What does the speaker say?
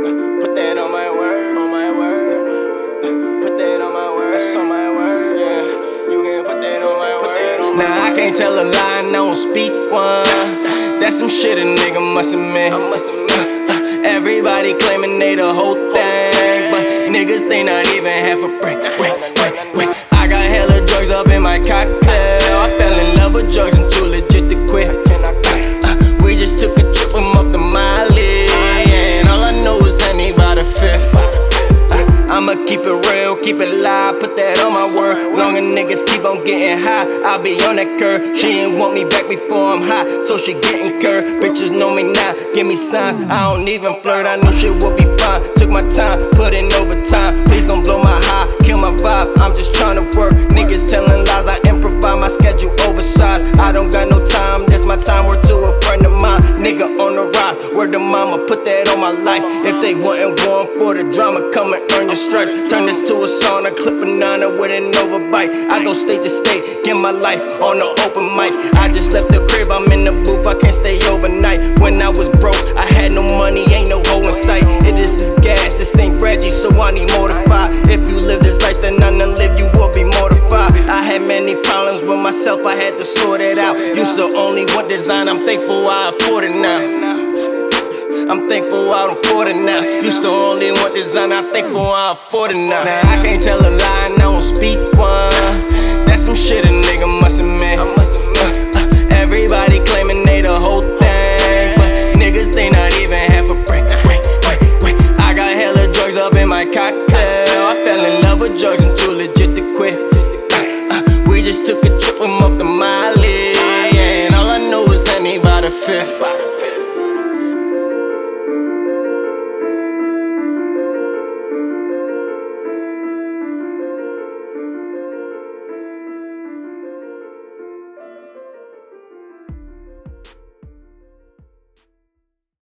Put that on my word, on my word. Put that on my word, that's on my word, yeah. You can put that on my word, on my word. Nah, I can't tell a lie and I don't speak one. That's some shit a nigga must admit. Everybody claiming they the whole thing, but niggas they not even half a break. Wait. I got hella drugs up in my cocktail. I fell in love with drugs, I'm too legit to quit. We just took a trip, I'm off the Molly, and all I know is hand me by the fifth. I'ma keep it real, keep it live, put that on my word. Long as niggas keep on getting high, I'll be on that curve. She ain't want me back before I'm high, so she getting curved. Bitches know me now, give me signs, I don't even flirt, I know shit will be fine. Took my time, put in overtime, please don't blow my high, kill my vibe, I'm just tryna work. Niggas telling lies, I improvise, my schedule oversized. I don't got no time, that's my time, word to a friend of mine. Nigga on the rise, word to mama, put that on my life. If they wasn't one for the drama, come and earn your stretch. Turn this to a song, I clip a nana with an overbite. I go state to state, get my life on the open mic. I just left the crib, I'm in the booth, I can't stay overnight. When I was broke, I had no money, ain't no hoe in sight. This is gas, this ain't Reggie, so I need more to fight. If you live this life, then none live, you will be mortified. I had many problems with myself, I had to sort it out. Used to only want design, I'm thankful I afford it now. I'm thankful I don't afford it now. Used to only want design, I'm thankful I afford it now. Now I can't tell a lie and I don't speak one. That's some shit a nigga must admit. Everybody claiming they the whole thing, but niggas they not even half a break. I got hella drugs up in my cocktail. I fell in love with drugs, I'm too legit to quit. We just took a trip, I'm off the Molly, and all I know is hand me by the fifth.